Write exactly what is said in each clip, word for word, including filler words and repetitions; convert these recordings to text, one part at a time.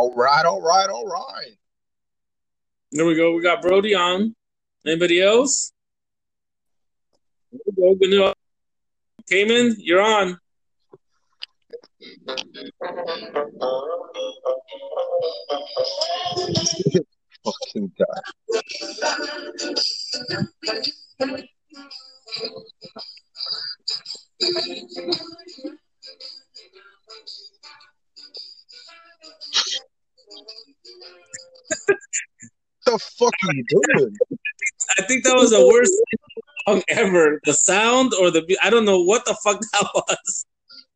All right, all right, all right. There we go. We got Brody on. Anybody else? Open it up. Cayman, you're on. Fucking God. What the fuck are you doing? I think that was the worst song ever. The sound or the I don't know what the fuck that was.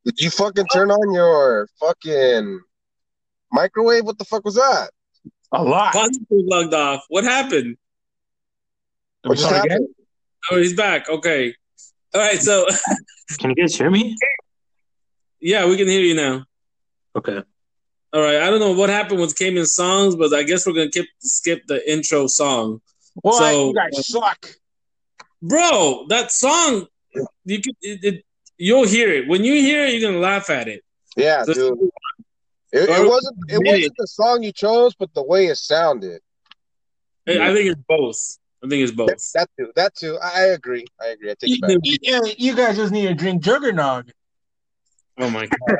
Did you fucking turn on your fucking microwave? What the fuck was that? A lot. Plugged off. What happened? What just happened? Again? Oh, he's back. Okay. All right. So, can you guys hear me? Yeah, we can hear you now. Okay. All right. I don't know what happened with Cayman's songs, but I guess we're gonna keep, skip the intro song. Well, so, you guys suck, bro. That song, you can, it, it, you'll hear it when you hear it. You're gonna laugh at it. Yeah, so, dude. It, it wasn't. It wasn't the song you chose, but the way it sounded. I, yeah. I think it's both. I think it's both. That, that too. That too. I agree. I agree. I take it back. Yeah, you guys just need to drink Juggernog. Oh my God.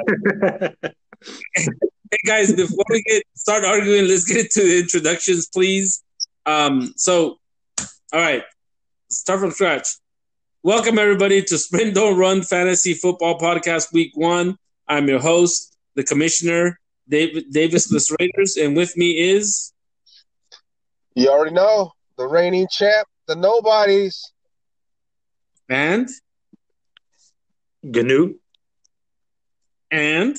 Hey guys, before we get start arguing, let's get to the introductions, please. Um, so, all right, start from scratch. Welcome everybody to Sprint Don't Run Fantasy Football Podcast Week One. I'm your host, the Commissioner David Davis Less Raiders, and with me is you already know the reigning champ, the Nobodies, and Gnu, and.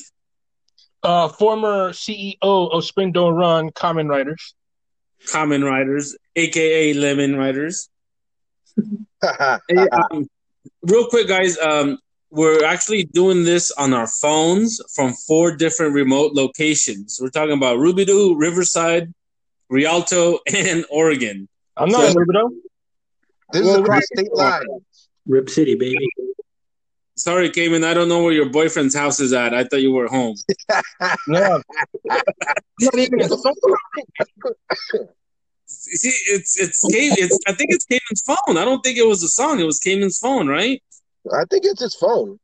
Uh, former C E O of Sprint Don't Run, Common Writers. Common Writers, a k a. Lemon Writers. Hey, um, real quick, guys, um, we're actually doing this on our phones from four different remote locations. We're talking about Rubidoux, Riverside, Rialto, and Oregon. I'm not so, in Rubidoux. This well, is across state line. Rip City, baby. Sorry, Cayman, I don't know where your boyfriend's house is at. I thought you were home. No. Not even a song. See, it's it's it's I think it's Cayman's phone. I don't think it was a song. It was Cayman's phone, right? I think it's his phone.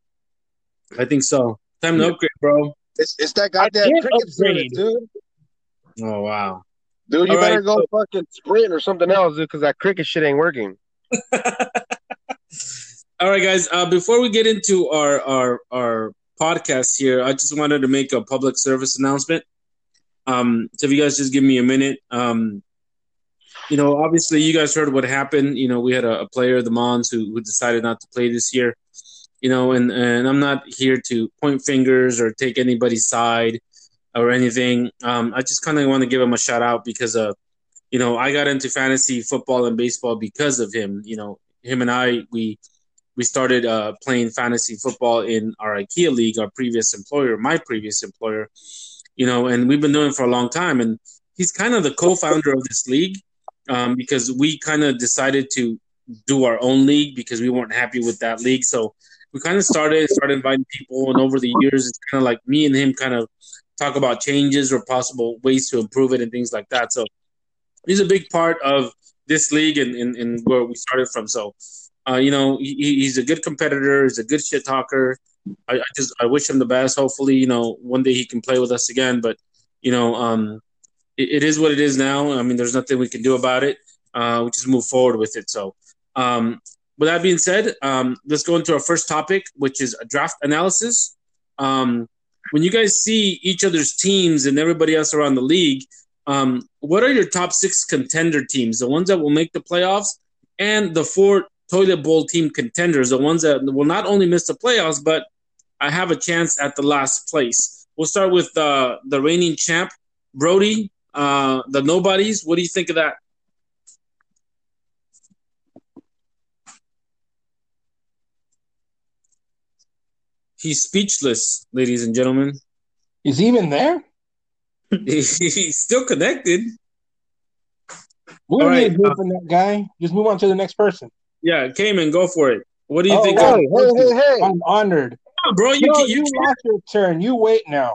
I think so. Time to yeah. upgrade, bro. It's it's that goddamn cricket service, dude. Oh wow. Dude, you All better right, go so- fucking Sprint or something else, dude, because that cricket shit ain't working. All right, guys, uh, before we get into our, our our podcast here, I just wanted to make a public service announcement. Um, so if you guys just give me a minute. Um, you know, obviously, you guys heard what happened. You know, we had a, a player of the Mons who, who decided not to play this year. You know, and, and I'm not here to point fingers or take anybody's side or anything. Um, I just kind of want to give him a shout-out because, uh, you know, I got into fantasy football and baseball because of him. You know, him and I, we – We started uh, playing fantasy football in our IKEA league, our previous employer, my previous employer, you know, and we've been doing it for a long time. And he's kind of the co-founder of this league um, because we kind of decided to do our own league because we weren't happy with that league. So we kind of started, started inviting people. And over the years, it's kind of like me and him kind of talk about changes or possible ways to improve it and things like that. So he's a big part of this league and, and, and where we started from. So, Uh, you know, he, he's a good competitor. He's a good shit talker. I, I just I wish him the best. Hopefully, you know, one day he can play with us again. But, you know, um, it, it is what it is now. I mean, there's nothing we can do about it. Uh, we just move forward with it. So um, with that being said, um, let's go into our first topic, which is a draft analysis. Um, when you guys see each other's teams and everybody else around the league, um, what are your top six contender teams, the ones that will make the playoffs and the four – toilet bowl team contenders, the ones that will not only miss the playoffs, but I have a chance at the last place. We'll start with uh, the reigning champ, Brody, uh, the Nobodies. What do you think of that? He's speechless, ladies and gentlemen. Is he even there? He's still connected. What do you do from that guy? Just move on to the next person. Yeah, Cayman, go for it. What do you oh, think? Hey, of- hey, hey, hey. I'm honored. Yeah, bro, you, no, you, you lost your turn. You wait now.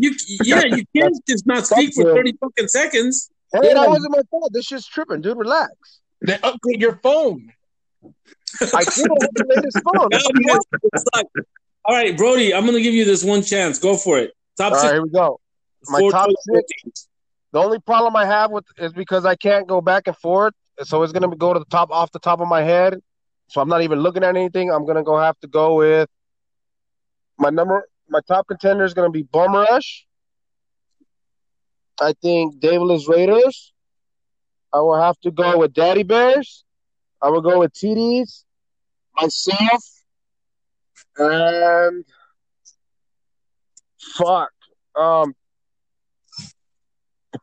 You yeah, you can't just not speak for thirty fucking seconds. Hey, yeah. That wasn't my fault. This shit's tripping, dude. Relax. Then upgrade your phone. I can't have the latest phone. No, it's like, all right, Brody, I'm gonna give you this one chance. Go for it. Top all six. Right, here we go. My four, top six. Teams. The only problem I have with is because I can't go back and forth, so it's gonna go to the top off the top of my head. So I'm not even looking at anything. I'm gonna go have to go with my number. My top contender is gonna be Bum Rush. I think Davis Raiders. I will have to go with Daddy Bears. I will go with T Ds, myself, and fuck, um,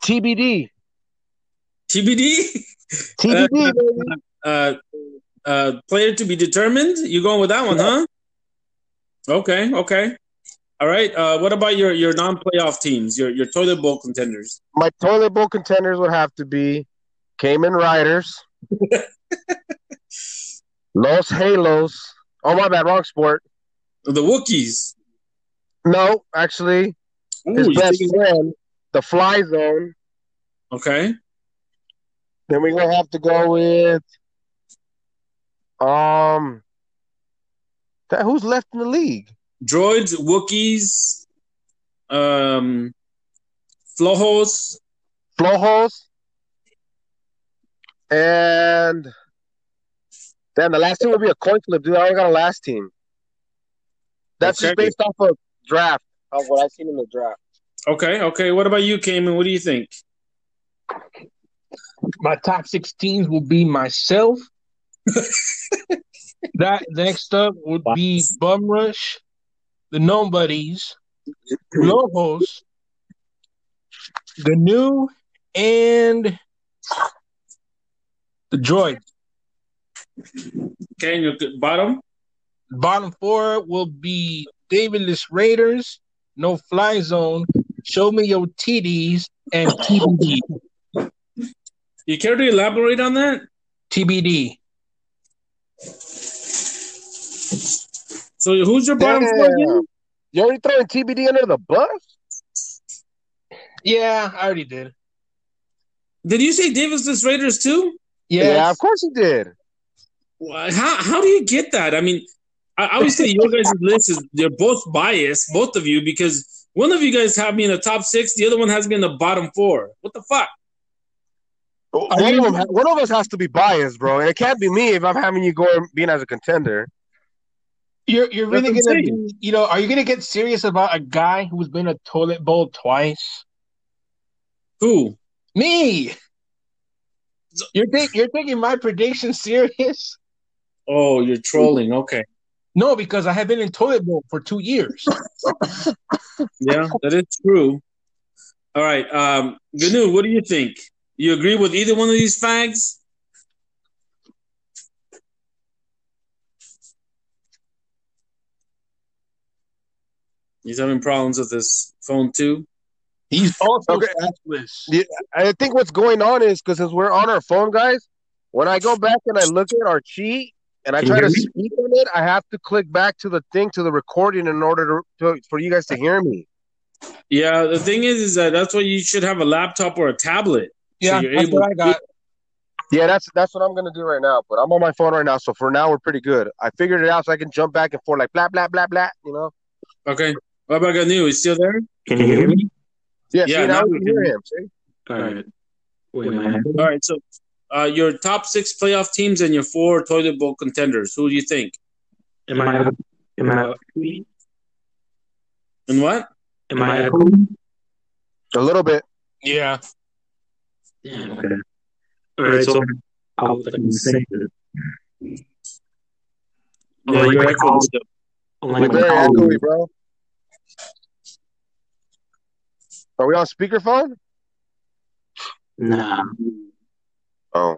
T B D. T B D? T B D, uh, baby. Uh, uh, player to be determined? You going with that one, yeah. huh? Okay, okay. All right, uh, what about your, your non-playoff teams, your, your toilet bowl contenders? My toilet bowl contenders would have to be Cayman Riders. Los Halos. Oh, my bad. Wrong sport. The Wookiees. No, actually. Ooh, his best friend, the Fly Zone. Okay. Then we're going to have to go with um, that, who's left in the league? Droids, Wookiees, um, Flojos. Flojos. And then the last team would be a coin flip, dude. I only got a last team. That's okay. Just based off of draft, of what I've seen in the draft. Okay, okay. What about you, Cayman? What do you think? My top six teams will be myself. That next up would be Bum Rush, the Nobodies, Lobos, the New, and the Droid. Okay, your bottom? Bottom four will be Davidless Raiders, No Fly Zone, Show Me Your T Ds, and T B D. You care to elaborate on that? T B D. So who's your bottom Damn. four again? You already throwing T B D under the bus? Yeah, I already did. Did you say Davidless Raiders too? Yes. Yeah, of course he did. How how do you get that? I mean, I always say your guys' list is they're both biased, both of you, because one of you guys have me in the top six, the other one has me in the bottom four. What the fuck? One of, them, one of us has to be biased, bro. And it can't be me if I'm having you go being as a contender. You're you're really That's gonna be, you know? Are you gonna get serious about a guy who's been a toilet bowl twice? Who? Me. You're, th- you're taking my prediction serious? Oh, you're trolling. Okay. No, because I have been in toilet bowl for two years. Yeah, that is true. All right. Um, Ganu, what do you think? You agree with either one of these fags? He's having problems with his phone, too. He's also okay. yeah, I think what's going on is because since we're on our phone, guys, when I go back and I look at our cheat and I try to speak on it, I have to click back to the thing, to the recording in order to, to for you guys to hear me. Yeah, the thing is, is that that's why you should have a laptop or a tablet. Yeah, so that's what I got. Yeah, that's that's what I'm going to do right now. But I'm on my phone right now, so for now, we're pretty good. I figured it out so I can jump back and forth like blah, blah, blah, blah, you know? Okay. What about Ganu? He's still there? Can you hear me? Yeah, yeah, see, now we can hear him. See? All right. Wait a minute. All right, so uh, your top six playoff teams and your four toilet bowl contenders. Who do you think? Am I am I And what? Am I a little bit. Yeah. Yeah, okay. All right, all right so, so I'll let you say it. Yeah, you're echoing still. We're very echoey, bro. Are we on speakerphone? Nah. Oh.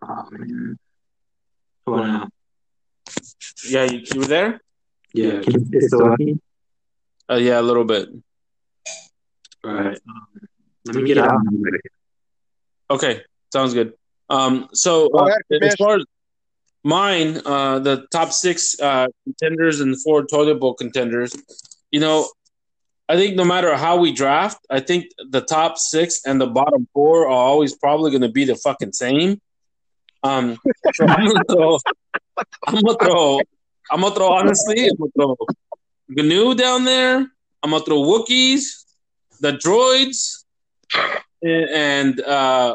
Oh, man. Come on now. Yeah, you, you were there? Yeah. Can you still hear me? Uh, yeah, a little bit. All right. Let me get out. Okay, sounds good. Um, so, uh, as far as mine, uh, the top six uh, contenders and the four toilet bowl contenders, you know, I think no matter how we draft, I think the top six and the bottom four are always probably going to be the fucking same. Um, so I'm going to throw, I'm going to throw, I'm going to throw, honestly, I'm going to throw G N U down there. I'm going to throw Wookiees, the droids, and uh,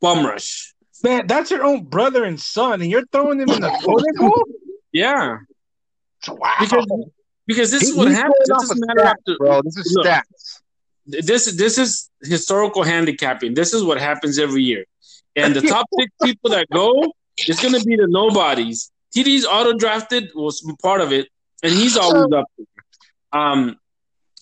Bum Rush. Man, that's your own brother and son, and you're throwing him in the toilet bowl? Yeah. Wow. Because, because this he, is what happens. This is matter stack, after, bro. This is look, stats. This this is historical handicapping. This is what happens every year. And the top six people that go, it's going to be the nobodies. T D's auto drafted was part of it, and he's always up there. Um,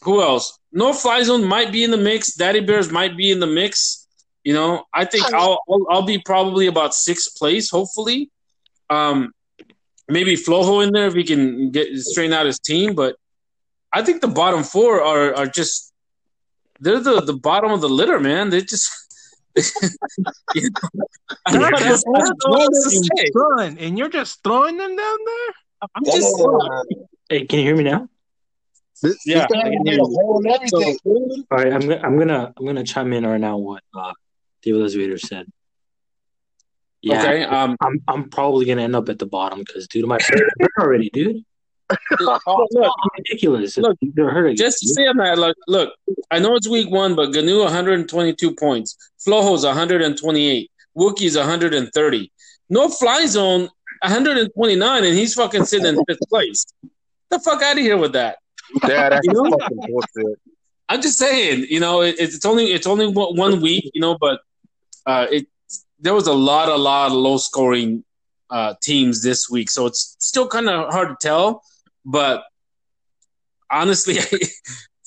who else? No Fly Zone might be in the mix. Daddy Bears might be in the mix. You know, I think I'll I'll, I'll be probably about sixth place, hopefully. Um, maybe Flojo in there if he can get straighten out his team, but I think the bottom four are are just they're the, the bottom of the litter, man. They just you know, I don't know what to say. Son, and you're just throwing them down there. I'm yeah. just. Hey, can you hear me now? This, yeah. This I can hear you. So, all right, I'm I'm gonna I'm gonna chime in right now what uh, David Lesvator said. Yeah, okay, um, I'm I'm probably gonna end up at the bottom because dude, my already, dude. oh, look, ridiculous. Look, they're hurting. Just to say on that, look, look, I know it's week one, but G N U one hundred twenty-two points, Flojo's one hundred twenty-eight, Wookiee's one hundred thirty, No Fly Zone one hundred twenty-nine, and he's fucking sitting in fifth place. Get the fuck out of here with that. Yeah, that's you know? fucking bullshit. I'm just saying, you know, it, it's only it's only one week, you know, but uh, it. There was a lot, a lot of low-scoring uh, teams this week, so it's still kind of hard to tell. But honestly,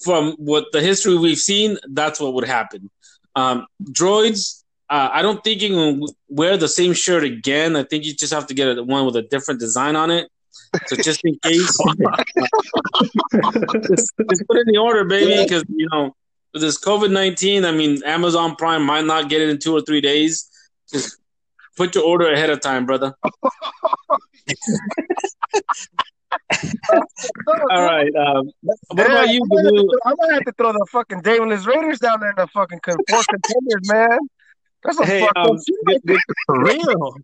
from what the history we've seen, that's what would happen. Um, droids, uh, I don't think you can wear the same shirt again. I think you just have to get a, one with a different design on it. So just in case, just, just put it in the order, baby, because, you know, with this COVID nineteen, I mean, Amazon Prime might not get it in two or three days. Just put your order ahead of time, brother. All right. Um, what about you, Blue? I'm going to have to throw the fucking Davidless Raiders down there in the fucking four contenders, man. That's a hey, fucking um, good, good, for real.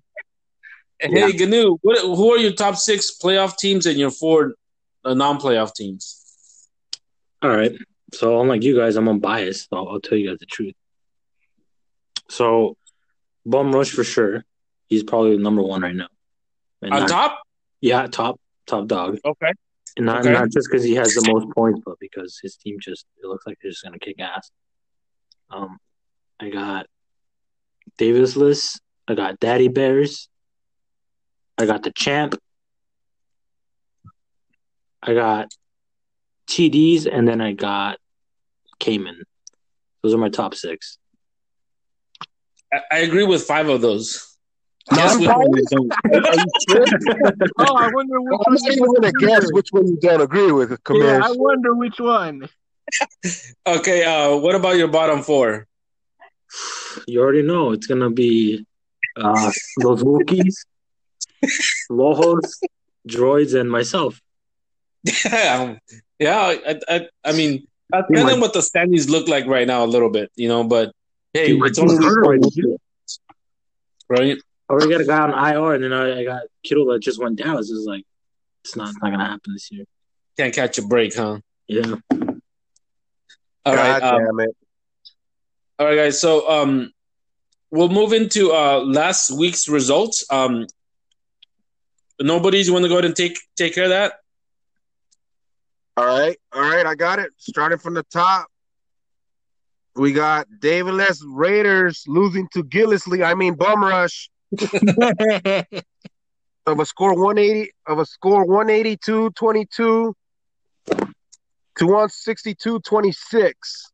Hey, yeah. G N U, what, who are your top six playoff teams and your four uh, non-playoff teams? All right. So unlike you guys, I'm unbiased. So I'll, I'll tell you guys the truth. So Bum Rush for sure. He's probably number one right now. And on not, top? Yeah, top. Top dog. Okay. And not, okay. not just because he has the most points, but because his team just, it looks like they're just going to kick ass. Um, I got Davisless. I got Daddy Bears. I got the Champ. I got T D's, and then I got Cayman. Those are my top six. I agree with five of those. Guess which one you don't. Are you sure? Oh, I wonder which well, one. I'm going to guess with. which one you don't agree with. Yeah, I wonder which one. Okay, uh, what about your bottom four? You already know it's going to be uh, those Wookiees, Lojos, droids, and myself. Yeah, yeah. I, I, I mean, that's kind of what the standings look like right now, a little bit, you know, but. Hey, it's only right. I already got a guy on I R, and then I, I got Kittle that just went down. It's just like it's not, not going to happen this year. Can't catch a break, huh? Yeah. All God right, damn um, it. All right, guys. So um, we'll move into uh, last week's results. Um, nobody's you want to go ahead and take take care of that. All right, all right. I got it. Starting from the top. We got Davidless Raiders losing to Gillisley. I mean, Bum Rush of a score one eighty of a score one eighty-two twenty-two to one sixty-two twenty-six.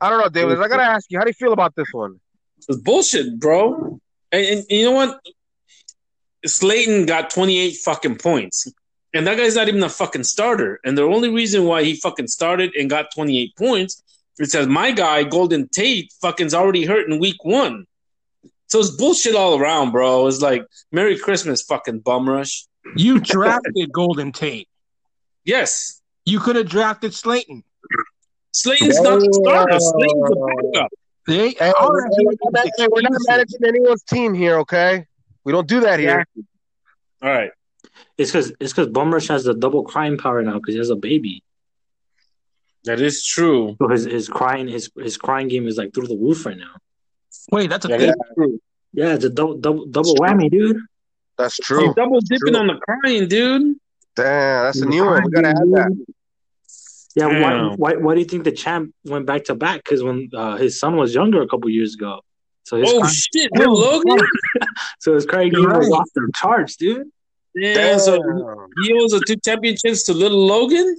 I don't know, David. I gotta ask you, how do you feel about this one? It's bullshit, bro. And, and, and you know what? Slayton got twenty-eight fucking points, and that guy's not even a fucking starter. And the only reason why he fucking started and got twenty-eight points. It says, my guy, Golden Tate, fucking's already hurt in week one. So it's bullshit all around, bro. It's like, Merry Christmas, fucking Bum Rush. You drafted Golden Tate. Yes. You could have drafted Slayton. Slayton's not the starter. Slayton's the backup. They, hey, we're, not, hey, we're not managing anyone's team here, okay? We don't do that here. All right. It's because it's because Bum Rush has the double crying power now because he has a baby. That is true. So his his crying his his crying game is like through the roof right now. Wait, that's a yeah, thing. Yeah, it's a double double double whammy, dude. That's true. He's double dipping on the crying, dude. Damn, that's a new one. We gotta have that. Yeah, why, why? Why do you think the champ went back to back? Because when uh, his son was younger a couple years ago, so his oh crying, shit, dude, Logan. So his crying game was off their charts, dude. Yeah, damn. So he owes the two championships to little Logan.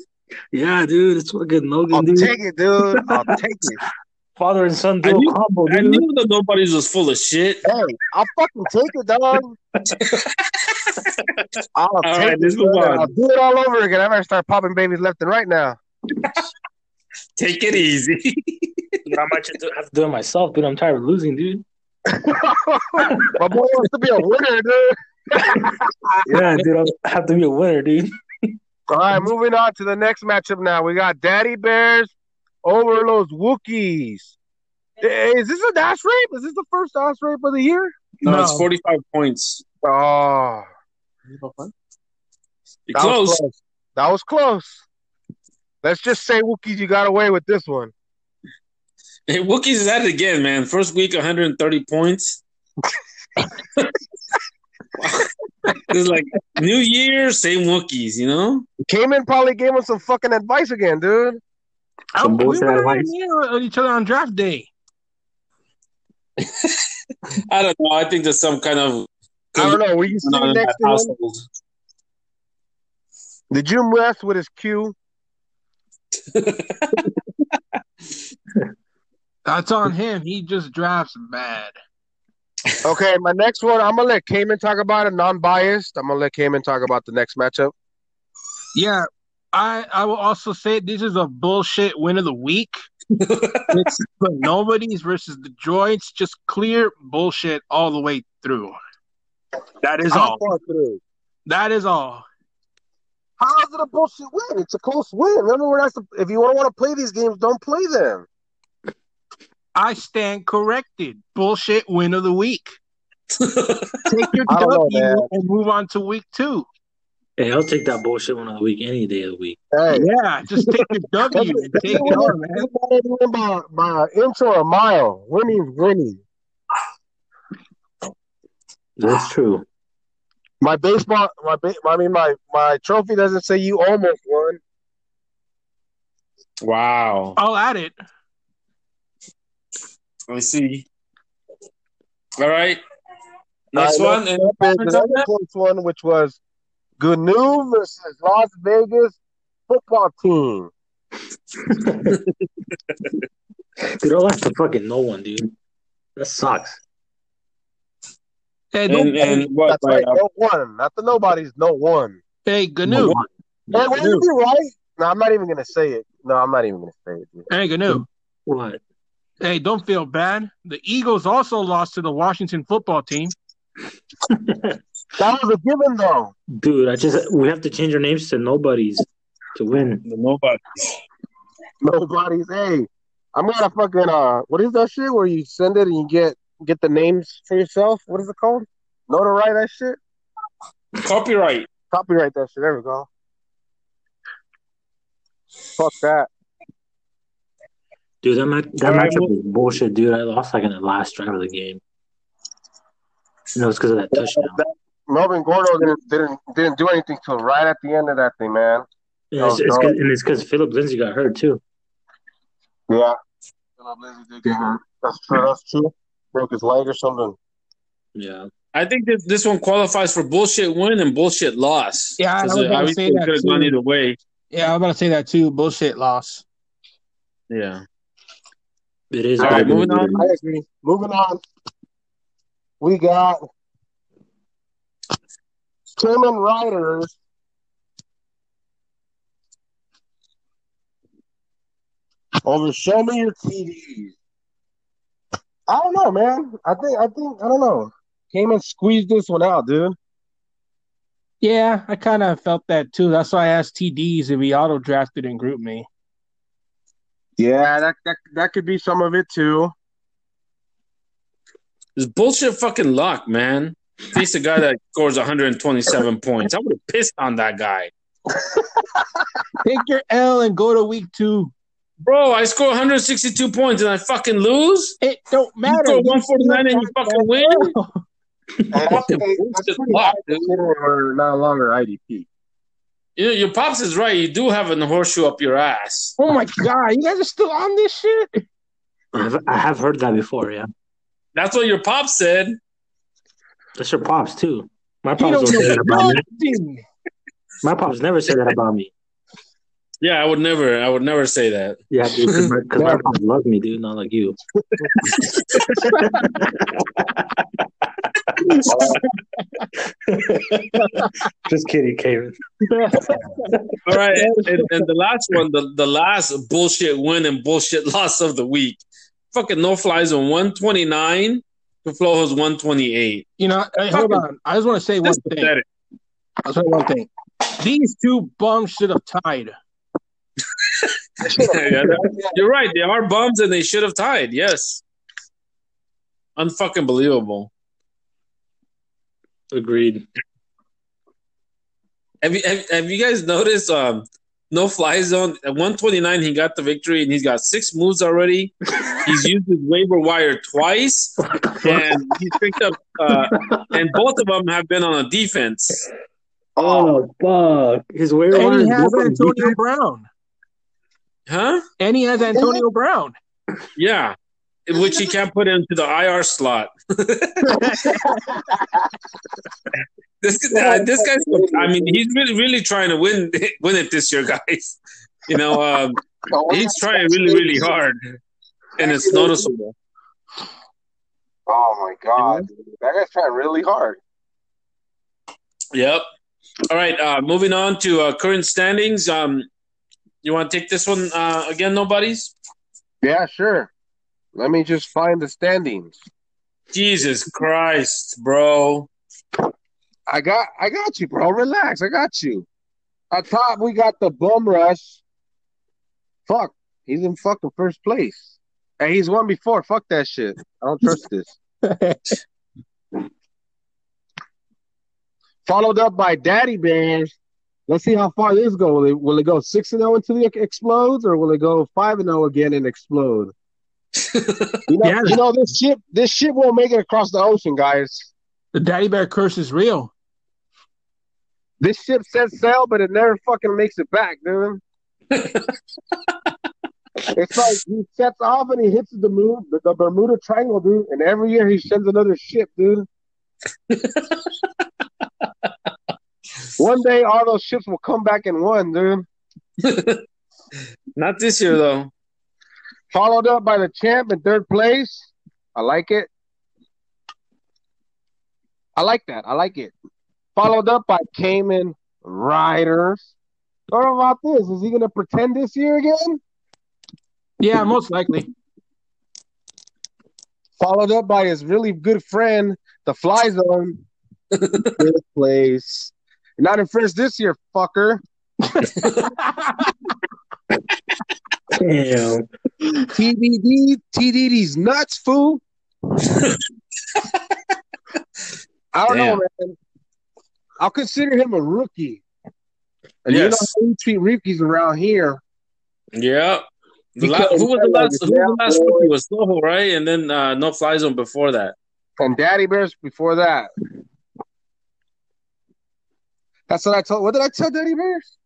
Yeah, dude, it's fucking Logan. I'll dude. take it, dude. I'll take it. Father and son duo combo. Dude. I knew that nobody's was full of shit. Hey, I'll fucking take it, dog. I'll all take right, it. This I'll do it all over again. I better start popping babies left and right now. Take it easy. Dude, I might just do, have to do it myself, dude. I'm tired of losing, dude. My boy wants to be a winner, dude. Yeah, dude, I have to be a winner, dude. All right, moving on to the next matchup now. We got Daddy Bears over those Wookiees. Is this a dash rape? Is this the first dash rape of the year? No, no. It's forty-five points. Oh. You're close. close. That was close. Let's just say, Wookiees, you got away with this one. Hey, Wookiees is at it again, man. First week, one hundred thirty points. It's like new year, same Wookiees, you know? Came in, probably gave us some fucking advice again, dude. Some bullshit advice. We were on each other on draft day. I don't know. I think there's some kind of... I don't know. Were you sitting next to him? Did you mess with his cue? That's on him. He just drafts bad. Okay, my next one, I'm gonna let Cayman talk about it. Non-biased. I'm gonna let Cayman talk about the next matchup. Yeah, I I will also say this is a bullshit win of the week. It's the nobodies versus the droids. Just clear bullshit all the way through. That is all. That is all. How's it a bullshit win? It's a close win. Remember, we're not. If you don't want to play these games, don't play them. I stand corrected. Bullshit win of the week. Take your W and move on to week two. Hey, I'll take that bullshit win of the week any day of the week. Hey. Yeah, just take your W and take it on, man. Win by, by inch or a mile. Winning, winning. That's true. My baseball, my ba- I mean, my, my trophy doesn't say you almost won. Wow. I'll add it. Let me see. All right. Next All right, one. And the close one, which was Gnu versus Las Vegas football team. Dude, I like to fucking know one, dude. That sucks. Hey, and, and what, that's right, right no one. Not the nobody's, no one. Hey, Gnu. No one. Hey, wait, you be right? No, I'm not even going to say it. No, I'm not even going to say it. Dude. Hey, Gnu. What? Hey, don't feel bad. The Eagles also lost to the Washington football team. That was a given, though. Dude, I just we have to change our names to nobodies to win. The nobodies. Nobodies. Hey, I'm going to fucking, uh, what is that shit where you send it and you get Get the names for yourself. What is it called? Notarize that shit. Copyright. Copyright that shit. There we go. Fuck that, dude. That match. That matchup was bullshit, dude. I lost like in the last drive of the game. You know, it's because of that yeah, touchdown. That, Melvin Gordon didn't, didn't didn't do anything till right at the end of that thing, man. Yeah, no, it's, no. It's cause, and it's because Philip Lindsay got hurt too. Yeah, Philip Lindsay did get hurt. That's true. That's true. Broke his leg or something. Yeah, I think this this one qualifies for bullshit win and bullshit loss. Yeah, I was about to say that too. Gone either way. Yeah, I was about to say that too. Bullshit loss. Yeah, it is. All right, moving on. I agree. Moving on. We got Cayman Riders. Over show me your T Vs. I don't know, man. I think, I think, I don't know. Cayman squeezed this one out, dude. Yeah, I kind of felt that too. That's why I asked T Ds if he auto drafted in Group Me. Yeah, that, that that could be some of it too. It's bullshit fucking luck, man. He's a guy that scores one hundred twenty-seven points. I would have pissed on that guy. Take your L and go to week two. Bro, I score one hundred sixty-two points and I fucking lose? It don't matter. You score one forty-nine and you fucking win? Fucking bullshit luck, dude. Or no longer I D P. You know, your pops is right. You do have a horseshoe up your ass. Oh, my God. You guys are still on this shit? I've, I have heard that before, yeah. That's what your pops said. That's your pops, too. My pops don't say that about me. My pops never say that about me. Yeah, I would never. I would never say that. Yeah, because my, my pops love me, dude, not like you. Just kidding, Karen. All right, and, and the last one, the, the last bullshit win and bullshit loss of the week. Fucking no flies on one twenty-nine to Flojo's one twenty-eight. You know, hey, hold on. I just want to say one thing. I'll say one thing. These two bums should have tied. Yeah, you're right. They are bums and they should have tied. Yes. Unfucking believable. Agreed. Have you have, have you guys noticed? Um, no fly zone at one twenty-nine. He got the victory, and he's got six moves already. He's used his waiver wire twice, and he's picked up. Uh, and both of them have been on a defense. Oh fuck! His waiver wire. And he has Antonio Brown. Huh? And he has Antonio Brown. Yeah. Which he can't put into the I R slot. this uh, this guy's, I mean, he's really, really trying to win, win it this year, guys. You know, um, he's trying really, really hard, and it's noticeable. Oh my God, dude. That guy's trying really hard. Yep. All right, uh, moving on to uh, current standings. Um, you want to take this one uh, again, Nobodies? Yeah, sure. Let me just find the standings. Jesus Christ, bro. I got I got you, bro. Relax. I got you. At top, we got the bum rush. Fuck. He's in fucking first place. And he's won before. Fuck that shit. I don't trust this. Followed up by Daddy Bears. Let's see how far this goes. Will it, will it go six and oh until it explodes, or will it go five and oh again and explode? you, know, yeah. you know this ship. This ship won't make it across the ocean, guys. The Daddy Bear curse is real. This ship sets sail, but it never fucking makes it back, dude. It's like he sets off and he hits the moon, the, the Bermuda Triangle, dude. And every year he sends another ship, dude. One day all those ships will come back in one, dude. Not this year, though. Followed up by the champ in third place. I like it. I like that. I like it. Followed up by Cayman Riders. What about this? Is he going to pretend this year again? Yeah, most likely. Followed up by his really good friend, the Fly Zone. Third place. You're not in first this year, fucker. Damn. T D D, T D D's nuts, fool. I don't Damn. know, man. I'll consider him a rookie. And yes. You know how we treat rookies around here. Yeah. The last, who was the last, who was the last rookie? Was Soho, right? And then uh, No Fly Zone before that. And Daddy Bears before that. That's what I told. What did I tell Daddy Bears?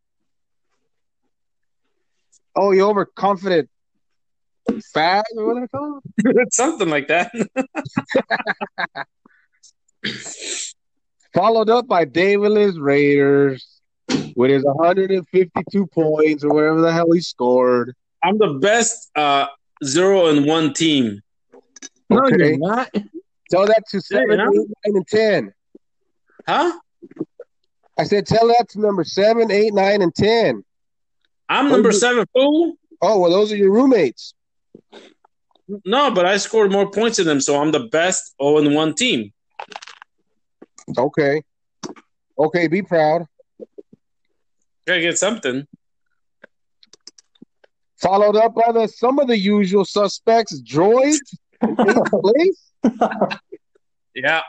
Oh, you overconfident fag, or what do I call it? Something like that. Followed up by Davidless Raiders with his one hundred fifty-two points or whatever the hell he scored. I'm the best uh, zero and one team. No, okay. You're not. Tell that to seven, yeah, eight, nine, and ten. Huh? I said tell that to number seven, eight, nine, and ten. I'm number seven, fool. Oh, well, those are your roommates. No, but I scored more points than them, so I'm the best oh and one team. Okay. Okay, be proud. Gotta get something. Followed up by the, some of the usual suspects, Droid in place. Yeah.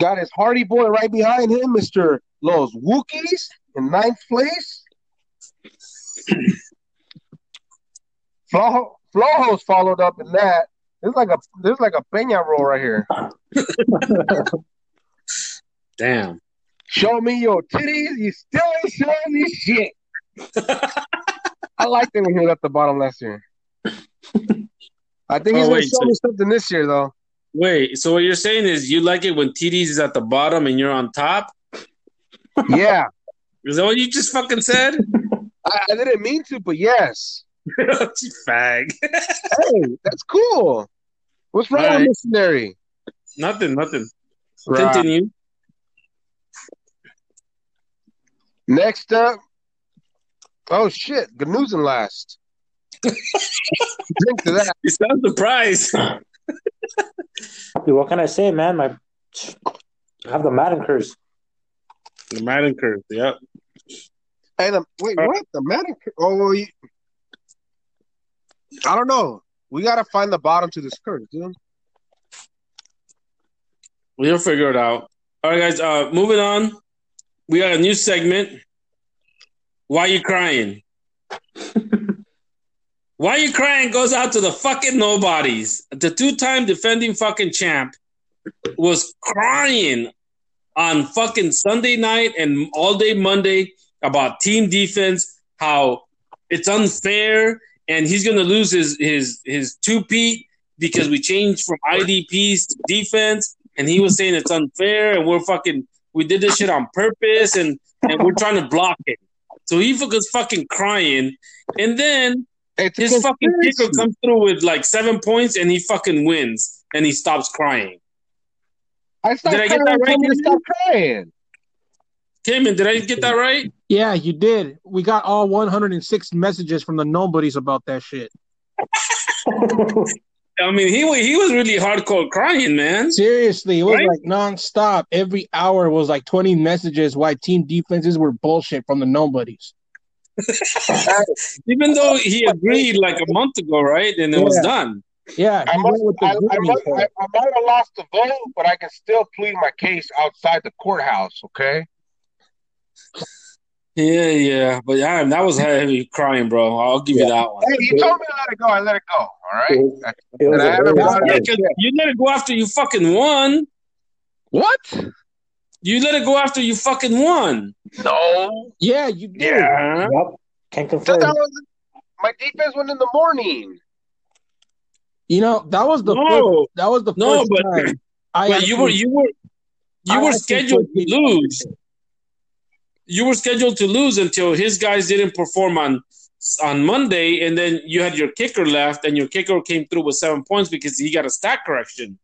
Got his Hardy Boy right behind him, Mister Los Wookiees in ninth place. Flo Flojo's followed up in that. There's like a there's like a peña roll right here. Damn. Show me your titties. You still ain't showing me shit. I liked it when he was at the bottom last year. I think he's oh, going to show so, me something this year, though. Wait, so what you're saying is you like it when T D's is at the bottom and you're on top? Yeah. Is that what you just fucking said? I, I didn't mean to, but yes. You fag. Hey, that's cool. What's wrong right. with missionary? Nothing, nothing. Right. Continue. Next up. Oh, shit. Good news and last. Drink to that. You sound surprised. Dude, what can I say, man? My, I have the Madden curse. The Madden curse, yep. And um, wait, uh, what? The Madden curse? Oh, you... I don't know. We got to find the bottom to this curse, dude. We'll figure it out. All right, guys. Uh, moving on. We got a new segment. Why are you crying? Why are you crying goes out to the fucking nobodies. The two-time defending fucking champ was crying on fucking Sunday night and all day Monday about team defense, how it's unfair, and he's going to lose his his his two-peat because we changed from I D Ps to defense, and he was saying it's unfair, and we're fucking we did this shit on purpose, and, and we're trying to block it. So he was fucking crying, and then it's his fucking kicker comes through with like seven points, and he fucking wins, and he stops crying. I stopped did I get that right? Cayman? Stop crying. Cayman, did I get that right? Yeah, you did. We got all one hundred six messages from the nobodies about that shit. I mean, he he was really hardcore crying, man. Seriously, it was right? like nonstop. Every hour was like twenty messages why team defenses were bullshit from the nobodies. Even though he agreed like a month ago, right? And it yeah. was done. Yeah. I might, I, I, must, I, I might have lost the vote, but I can still plead my case outside the courthouse, okay? Yeah, yeah. But I, that was heavy crying, bro. I'll give yeah. you that one. Hey, you told me to let it go. I let it go. All right? It, it and I it, yeah, you let it go after you fucking won. What? You let it go after you fucking won. No. Yeah, you did. Yeah. Yep. Can't confirm. That was, my defense went in the morning. You know, that was the no. first, that was the no, first but, time. I but actually, you were you were you I were scheduled to lose. You were scheduled to lose until his guys didn't perform on on Monday, and then you had your kicker left, and your kicker came through with seven points because he got a stat correction.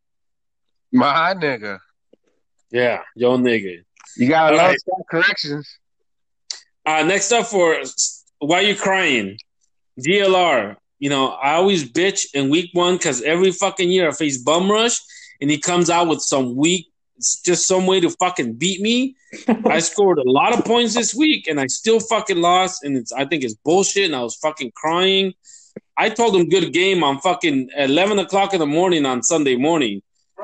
My nigga. Yeah, yo nigga. You got a lot of stat corrections. Uh, next up for Why You Crying? D L R. You know, I always bitch in week one because every fucking year I face bum rush, and he comes out with some weak It's just some way to fucking beat me. I scored a lot of points this week, and I still fucking lost. And it's I think it's bullshit. And I was fucking crying. I told him good game on fucking eleven o'clock in the morning on Sunday morning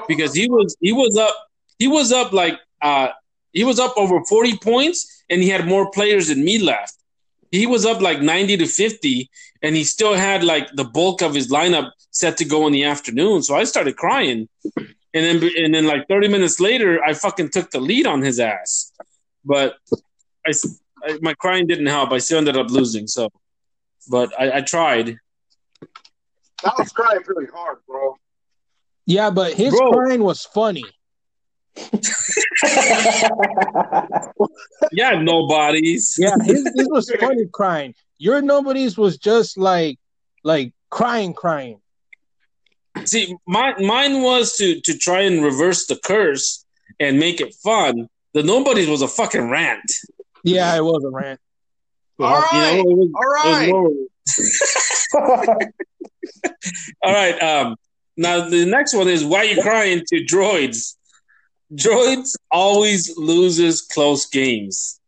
because he was he was up he was up like uh, he was up over forty points, and he had more players than me left. He was up like ninety to fifty, and he still had like the bulk of his lineup set to go in the afternoon. So I started crying. And then, and then, like thirty minutes later, I fucking took the lead on his ass. But I, I my crying didn't help. I still ended up losing. So, but I, I tried. I was crying really hard, bro. Yeah, but his bro. crying was funny. Yeah, nobodies. Yeah, his, his was funny crying. Your nobodies was just like, like crying, crying. See, my, mine was to, to try and reverse the curse and make it fun. The Nobodies was a fucking rant. Yeah, it was a rant. All well, right. You know, was, all right. All right. Um, now, the next one is Why You Crying to Droids. Droids always loses close games.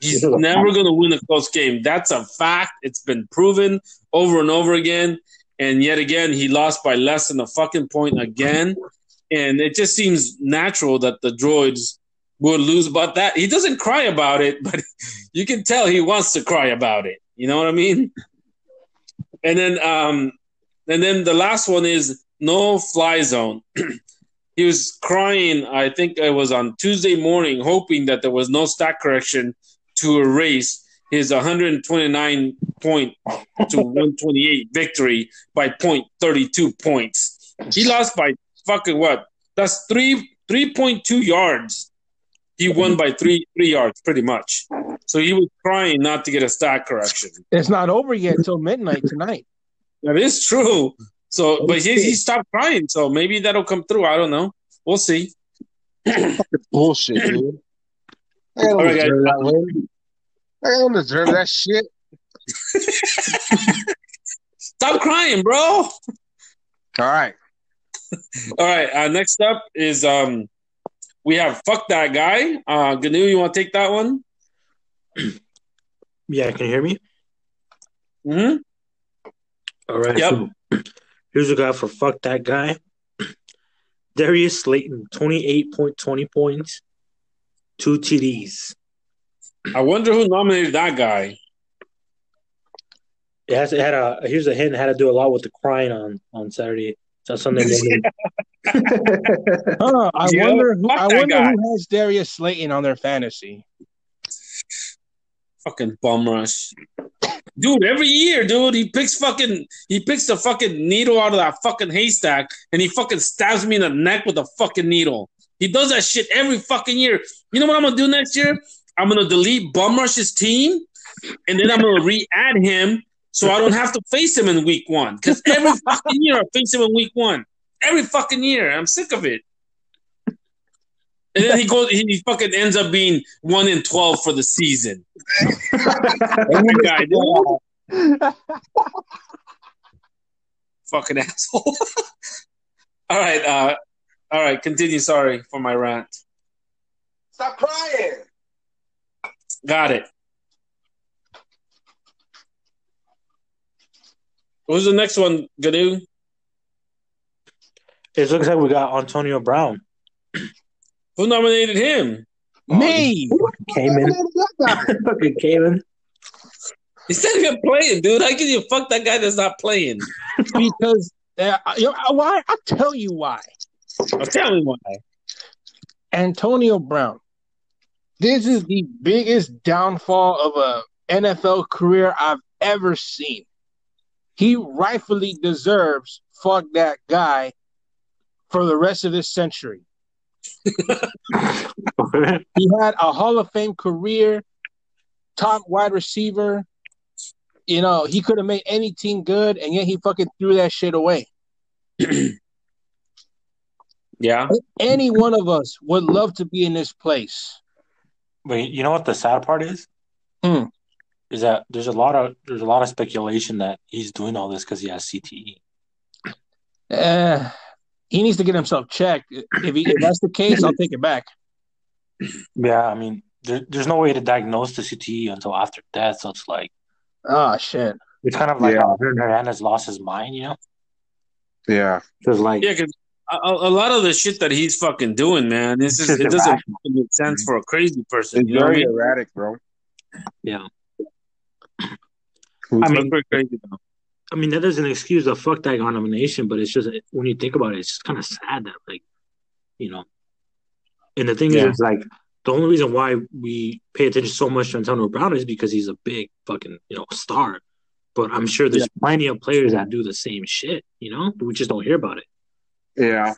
He's never going to win a close game. That's a fact. It's been proven over and over again. And yet again, he lost by less than a fucking point again. And it just seems natural that the droids would lose about that. He doesn't cry about it, but you can tell he wants to cry about it. You know what I mean? And then, um, and then the last one is no fly zone. He was crying, I think it was on Tuesday morning, hoping that there was no stat correction to erase his one hundred twenty-nine point to one twenty-eight victory by point three two points. He lost by fucking what? That's three three point two yards. He won by three three yards, pretty much. So he was crying not to get a stat correction. It's not over yet until midnight tonight. That is true. So, but he, he stopped crying, so maybe that'll come through. I don't know. We'll see. Bullshit, dude. I don't All deserve right, that lady. I don't deserve that shit. Stop crying, bro. All right. All right. Uh, next up is um, we have Fuck That Guy. Uh, Gnu, you want to take that one? Yeah, can you hear me? Mm-hmm. All right. Yep. So- Here's a guy for Fuck That Guy. Darius Slayton, twenty-eight point two zero points, two T Ds. I wonder who nominated that guy. It has it had a here's a hint. It had to do a lot with the crying on, on Saturday. So Sunday morning. huh, I yeah, wonder who I wonder guy. who has Darius Slayton on their fantasy. Fucking bum rush. Dude, every year, dude, he picks fucking, he picks the fucking needle out of that fucking haystack, and he fucking stabs me in the neck with a fucking needle. He does that shit every fucking year. You know what I'm gonna do next year? I'm gonna delete Bum Rush's team, and then I'm gonna re-add him so I don't have to face him in week one. Because every fucking year I face him in week one. Every fucking year, I'm sick of it. And then he goes. He fucking ends up being one in twelve for the season. guy, fucking asshole. all right, uh, all right. Continue. Sorry for my rant. Stop crying. Got it. Who's the next one, Gnu? It looks like we got Antonio Brown. Who nominated him? Me. Oh, came in. Fucking came in. He's not even playing, dude. How can you fuck that guy that's not playing? Because uh, you know, why? I'll tell you why. I'll tell you why. Antonio Brown. This is the biggest downfall of an N F L career I've ever seen. He rightfully deserves fuck that guy for the rest of this century. He had a Hall of Fame career, top wide receiver. You know, he could have made any team good, and yet he fucking threw that shit away. Yeah. Any one of us would love to be in this place. But you know what the sad part is? Mm. Is that there's a lot of there's a lot of speculation that he's doing all this because he has C T E. Uh He needs to get himself checked. If, he, if that's the case, I'll take it back. Yeah, I mean, there, there's no way to diagnose the C T E until after death, so it's like... Oh, shit. It's kind of like yeah. Hernandez lost his mind, you know? Yeah. Like, yeah, because a, a lot of the shit that he's fucking doing, man, it's just, it doesn't make sense for a crazy person. It's you know very what I mean? erratic, bro. Yeah. I mean, pretty crazy, though. I mean, that doesn't excuse the fuck that nomination, but it's just when you think about it, it's just kind of sad that, like, you know. And the thing yeah. is, it's like the only reason why we pay attention so much to Antonio Brown is because he's a big fucking, you know, star. But I'm sure there's yeah. plenty of players that do the same shit, you know? We just don't hear about it. Yeah.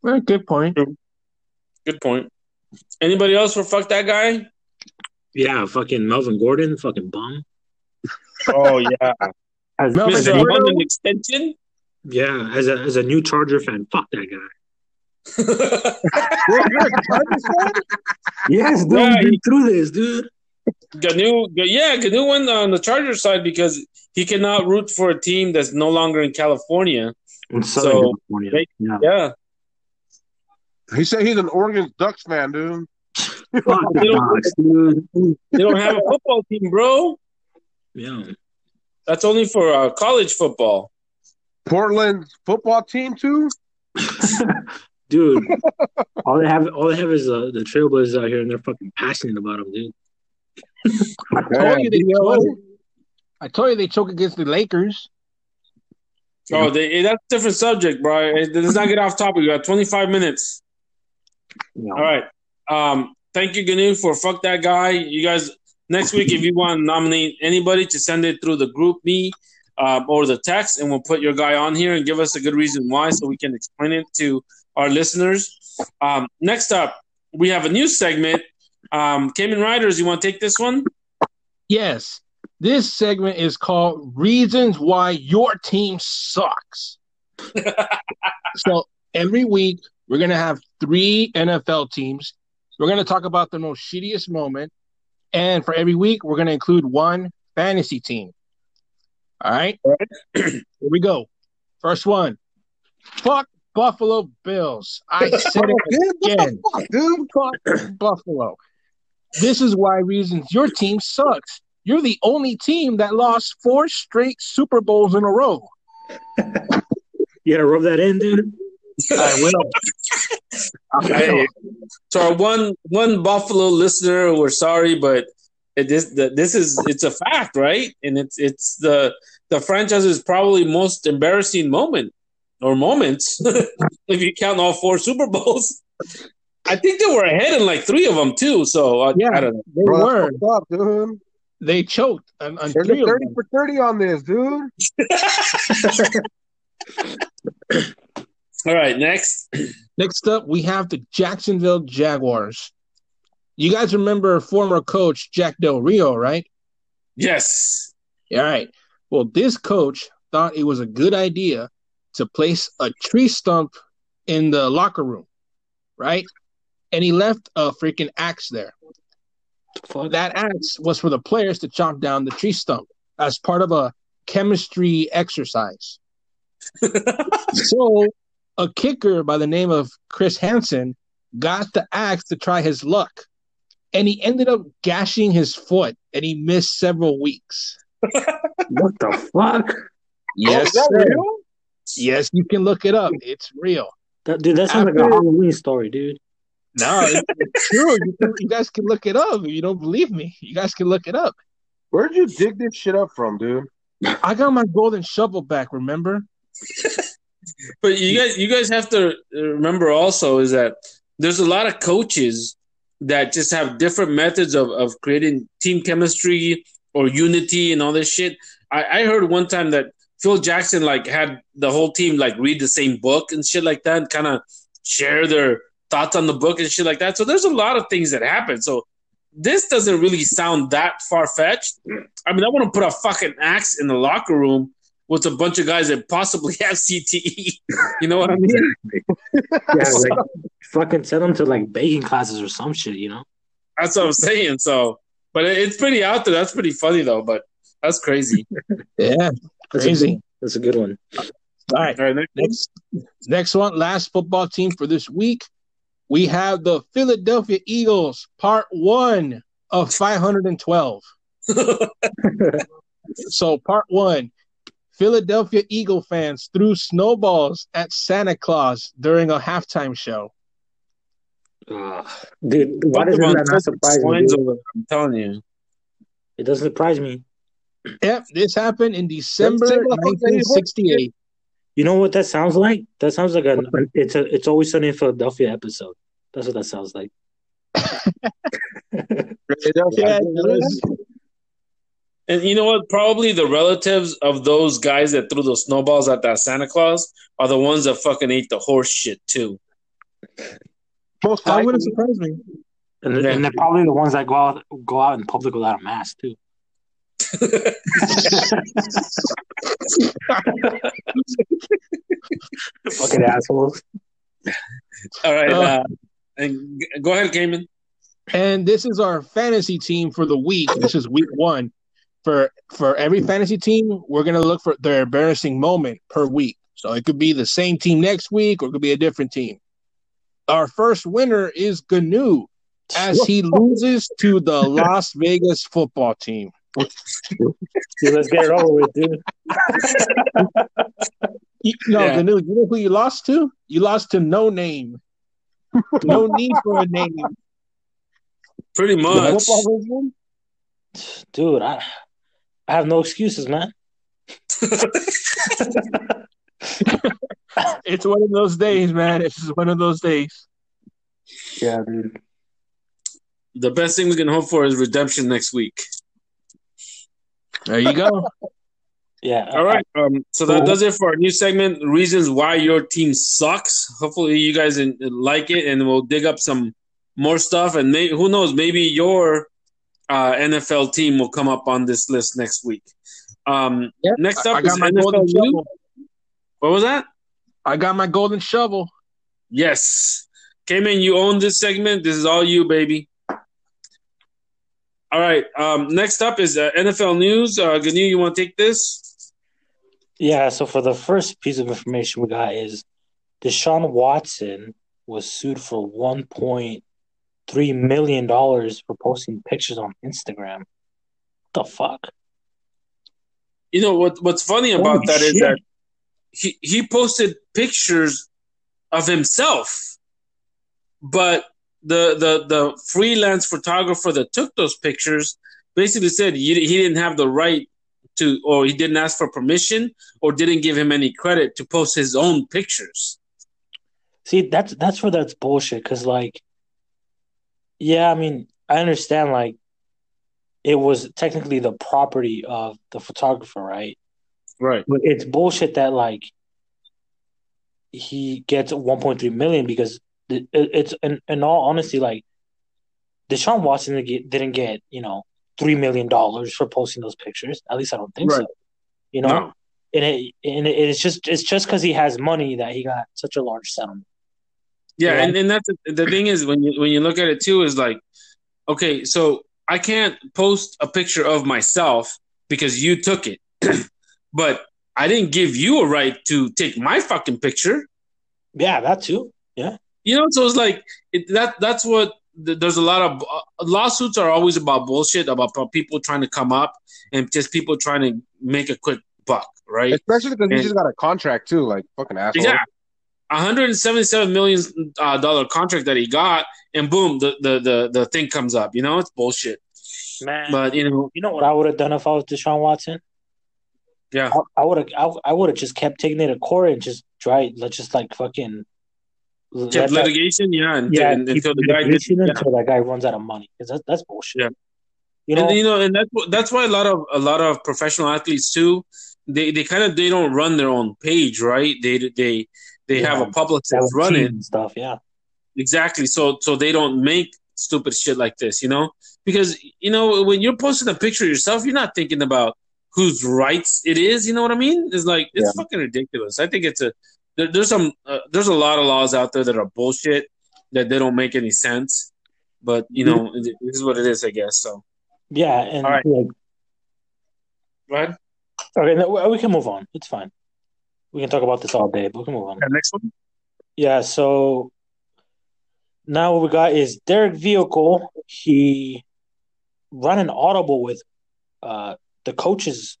Well, good point. Good point. Anybody else for fuck that guy? Yeah, fucking Melvin Gordon, fucking bum. Oh yeah, as Mister Gordon extension. Yeah, as a as a new Charger fan, fuck that guy. You're a Chargers fan? Yes, dude, yeah, he threw this, dude. Gnu, yeah, Gnu went on the Chargers side because he cannot root for a team that's no longer in California. In Southern so California, they, yeah. yeah. He said he's an Oregon Ducks fan, dude. Fuck they, don't, dude. They don't have a football team, bro. Yeah. That's only for uh, college football. Portland football team, too? Dude, all they have all they have is uh, the Trailblazers out here, and they're fucking passionate about them, dude. I told you they choke. I told you they choke against the Lakers. Oh, they, that's a different subject, bro. Let's not get off topic. You got twenty-five minutes. No. All right. Um, thank you, Ganu, for fuck that guy. You guys, next week, if you want to nominate anybody, to send it through the group me uh, or the text, and we'll put your guy on here and give us a good reason why, so we can explain it to our listeners. Um, next up, we have a new segment. Um, Cayman Riders, you want to take this one? Yes. This segment is called Reasons Why Your Team Sucks. So every week, we're going to have three N F L teams. We're going to talk about the most shittiest moment. And for every week, we're going to include one fantasy team. All right? All right. Here we go. First one. Fuck Buffalo Bills. I said it again. What the fuck, dude? Fuck Buffalo. This is why Reasons Your Team Sucks. You're the only team that lost four straight Super Bowls in a row. You gotta rub that in, dude. I will. I will. Hey, to our one one Buffalo listener, we're sorry, but it is the, this is it's a fact, right? And it's it's the the franchise's probably most embarrassing moment or moments if you count all four Super Bowls. I think they were ahead in like three of them too. So I, yeah, I don't know. They were. Up, dude. They choked. On, on There's a thirty for thirty on this, dude. All right, next. Next up, we have the Jacksonville Jaguars. You guys remember former coach Jack Del Rio, right? Yes. All right. Well, this coach thought it was a good idea to place a tree stump in the locker room, right? And he left a freaking axe there. That axe was for the players to chop down the tree stump as part of a chemistry exercise. So a kicker by the name of Chris Hansen got the axe to try his luck, and he ended up gashing his foot, and he missed several weeks. What the fuck? Yes, oh, sir. Real? Yes, you can look it up. It's real. That, dude, that sounds After- like a Halloween story, dude. No, it's, it's true. You, you guys can look it up. If you don't believe me, you guys can look it up. Where'd you dig this shit up from, dude? I got my golden shovel back, remember? But you guys you guys have to remember also is that there's a lot of coaches that just have different methods of, of creating team chemistry or unity and all this shit. I, I heard one time that Phil Jackson like had the whole team like read the same book and shit like that and kind of share their thoughts on the book and shit like that. So there's a lot of things that happen. So this doesn't really sound that far-fetched. I mean, I want to put a fucking axe in the locker room with a bunch of guys that possibly have C T E. You know what I mean? Yeah, like, fucking send them to, like, baking classes or some shit, you know? That's what I'm saying. So, but it's pretty out there. That's pretty funny, though, but that's crazy. Yeah, that's crazy. A, that's a good one. All right. All right, next, next one, last football team for this week. We have the Philadelphia Eagles, part one of five hundred twelve. So part one, Philadelphia Eagle fans threw snowballs at Santa Claus during a halftime show. Uh, dude, why does that not surprise me? Over, I'm telling you. It doesn't surprise me. Yep, this happened in December nineteen sixty-eight. You know what that sounds like? That sounds like an it's a it's always sunny in Philadelphia episode. That's what that sounds like. Yeah, and you know what? Probably the relatives of those guys that threw those snowballs at that Santa Claus are the ones that fucking ate the horse shit too. Most that wouldn't surprise me. And, yeah. And they're probably the ones that go out go out in public without a mask too. Fucking assholes. All right. Uh, and go ahead, Cayman. And this is our fantasy team for the week. This is week one. For for every fantasy team, we're going to look for their embarrassing moment per week. So it could be the same team next week or it could be a different team. Our first winner is Gnu, as he loses to the Las Vegas football team. Dude, let's get it over with, dude. No, yeah. Gnu, you know who you lost to? You lost to No Name. No need for a name. Pretty much. Dude, I, I have no excuses, man. It's one of those days, man. It's one of those days. Yeah, dude. The best thing we can hope for is redemption next week. There you go. Yeah. All right. Um, so that does it for our new segment, Reasons Why Your Team Sucks. Hopefully you guys like it, and we'll dig up some more stuff. And may- who knows, maybe your uh, N F L team will come up on this list next week. Um, yep. Next up I is N F L. What was that? I got my golden shovel. Yes. K-Man, you own this segment. This is all you, baby. All right. Um, next up is uh, N F L news. Uh, Gnu, you want to take this? Yeah. So for the first piece of information we got is Deshaun Watson was sued for one point three million dollars for posting pictures on Instagram. What the fuck? You know, what? what's funny about Holy that shit. is that He he posted pictures of himself, but the the the freelance photographer that took those pictures basically said he, he didn't have the right to, or he didn't ask for permission, or didn't give him any credit to post his own pictures. See, that's that's where that's bullshit. Because like, yeah, I mean, I understand. Like, it was technically the property of the photographer, right? Right, but it's bullshit that like he gets one point three million, because it, it's in, in all honesty, like Deshaun Watson didn't get you know three million dollars for posting those pictures. At least I don't think right. so. You know, no. and it and it, it's just it's just because he has money that he got such a large settlement. Yeah, yeah, and and that's the thing is when you when you look at it too is like, okay, so I can't post a picture of myself because you took it. But I didn't give you a right to take my fucking picture. Yeah, that too. Yeah. You know, so it's like it, that. That's what th- there's a lot of uh, lawsuits are always about bullshit, about, about people trying to come up and just people trying to make a quick buck, right? Especially because and, you just got a contract too, like fucking asshole. Yeah. one hundred seventy-seven million dollars uh, contract that he got, and boom, the, the, the, the thing comes up. You know, it's bullshit. Man. But, you know, you know what I would have done if I was Deshaun Watson? Yeah, I would have. I would have just kept taking it to court and just try. Let's just like fucking kept let litigation. That, yeah, and, yeah, and, and until the guy gets, yeah. until that guy runs out of money. Because that's that's bullshit. Yeah, you know, and, you know, and that's that's why a lot of a lot of professional athletes too. They they kind of they don't run their own page, right? They they they yeah, have a publicist run it and stuff. Yeah, exactly. So so they don't make stupid shit like this, you know? Because you know when you're posting a picture of yourself, you're not thinking about whose rights it is, you know what I mean? It's like, it's yeah. fucking ridiculous. I think it's a, there, there's some, uh, there's a lot of laws out there that are bullshit, that they don't make any sense. But, you know, it, this is what it is, I guess, so. Yeah, and. All right. Like, go ahead. Okay, no, we can move on. It's fine. We can talk about this all day, but we can move on. Yeah, next one? Yeah, so, now what we got is Derek Vehicle. He ran an audible with, uh, the coach's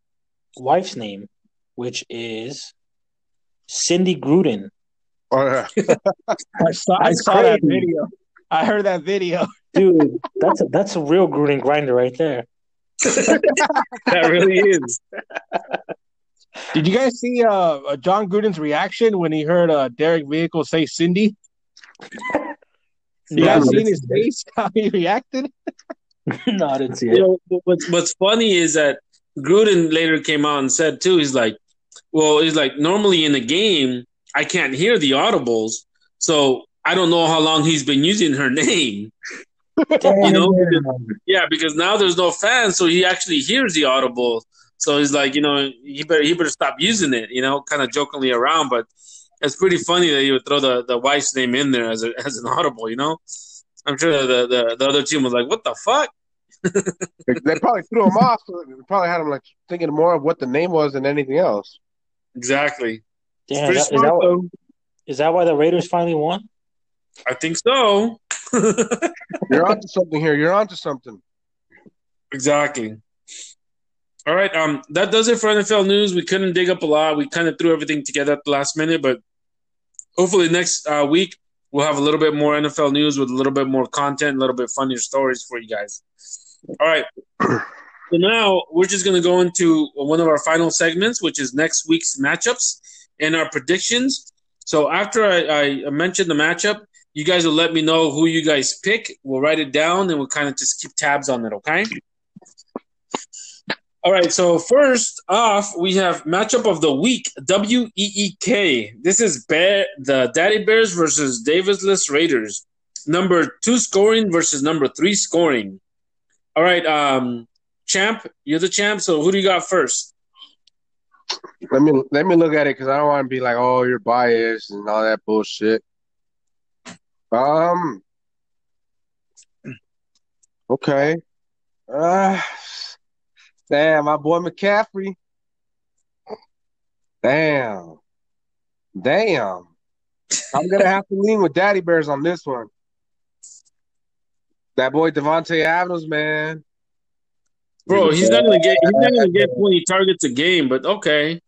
wife's name, which is Cindy Gruden. Oh, yeah. I saw, I saw that video. I heard that video. Dude, that's a, that's a real Gruden grinder right there. That really is. Did you guys see uh, John Gruden's reaction when he heard uh, Derek Vehicle say Cindy? You guys seen his face, how he reacted? No, I didn't see it. You know, what's, what's funny is that Gruden later came out and said too, he's like, well, he's like, normally in the game, I can't hear the audibles, so I don't know how long he's been using her name. Damn. You know, because, yeah, because now there's no fans, so he actually hears the audible. So he's like, you know, he better he better stop using it, you know, kind of jokingly around, but it's pretty funny that you would throw the, the wife's name in there as a, as an audible, you know? I'm sure the, the, the other team was like, what the fuck? They probably threw him off. So they probably had him like thinking more of what the name was than anything else. Exactly. Damn, is, that, smart, is, that, is that why the Raiders finally won? I think so. You're onto something here. You're onto something. Exactly. All right. Um, that does it for N F L news. We couldn't dig up a lot. We kind of threw everything together at the last minute, but hopefully next uh, week we'll have a little bit more N F L news with a little bit more content, a little bit funnier stories for you guys. All right. So now we're just going to go into one of our final segments, which is next week's matchups and our predictions. So after I, I mention the matchup, you guys will let me know who you guys pick. We'll write it down, and we'll kind of just keep tabs on it, okay? All right, so first off, we have matchup of the week, W E E K. This is Bear, the Daddy Bears versus Davisless Raiders. Number two scoring versus number three scoring. All right, um, champ, you're the champ, so who do you got first? Let me, let me look at it because I don't want to be like, oh, you're biased and all that bullshit. Um. Okay. Uh, damn, my boy McCaffrey. Damn. Damn. I'm gonna have to lean with Daddy Bears on this one. That boy Devonta Adams, man. Bro, he's not gonna get. He's not gonna get twenty targets a game, but okay.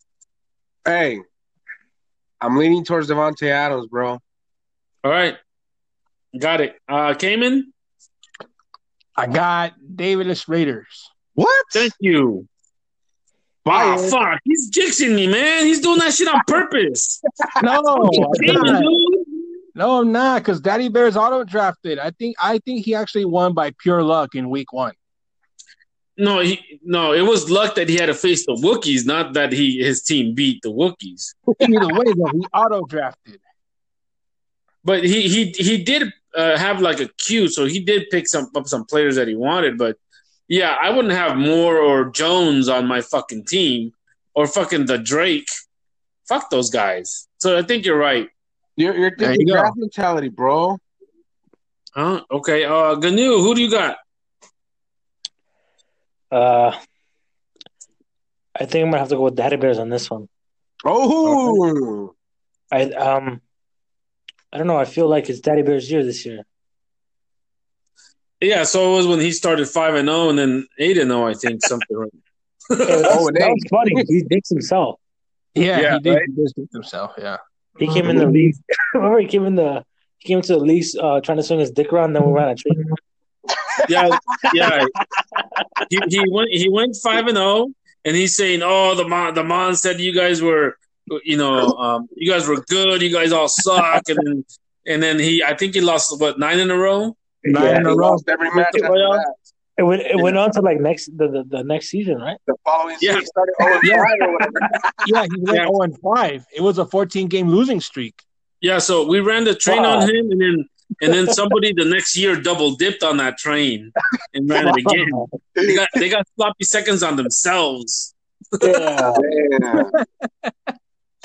Hey, I'm leaning towards Devonta Adams, bro. All right. Got it. Uh, Kamen? I got Davisless Raiders. What? Thank you. Wow, oh, fuck. He's jinxing me, man. He's doing that shit on purpose. No. Kamen, dude. No, I'm not, because Daddy Bears auto-drafted. I think I think he actually won by pure luck in week one. No, he, no, it was luck that he had to face the Wookiees, not that he his team beat the Wookiees. Either way, though, he auto-drafted. But he he he did uh, have like a cue, so he did pick some up some players that he wanted. But yeah, I wouldn't have Moore or Jones on my fucking team or fucking the Drake. Fuck those guys. So I think you're right. You're, you're thinking you draft mentality, bro. Huh? Okay. Uh, Ganu, who do you got? Uh, I think I'm gonna have to go with Daddy Bears on this one. Oh, I um. I don't know. I feel like it's Daddy Bear's year this year. Yeah, so it was when he started five and zero, and then eight and zero. I think something. Right. Oh, that was funny. He digs himself. Yeah, yeah, he did right? Dig himself. Yeah, he came in the league. Remember, he came in the he came to the league uh, trying to swing his dick around, and then we ran a tree. Yeah, yeah. He, he went he went five and zero, and he's saying, "Oh, the mon the mon said you guys were." You know, um, you guys were good. You guys all suck, and then, and then he. I think he lost what nine in a row. Nine yeah, in a row. Every match. It went. It yeah. went on to like next the, the, the next season, right? The following yeah. season started zero and five or whatever. Yeah, he went yeah. zero and five. It was a fourteen game losing streak. Yeah, so we ran the train wow. on him, and then and then somebody the next year double dipped on that train and ran it again. They got they got sloppy seconds on themselves. Yeah. yeah.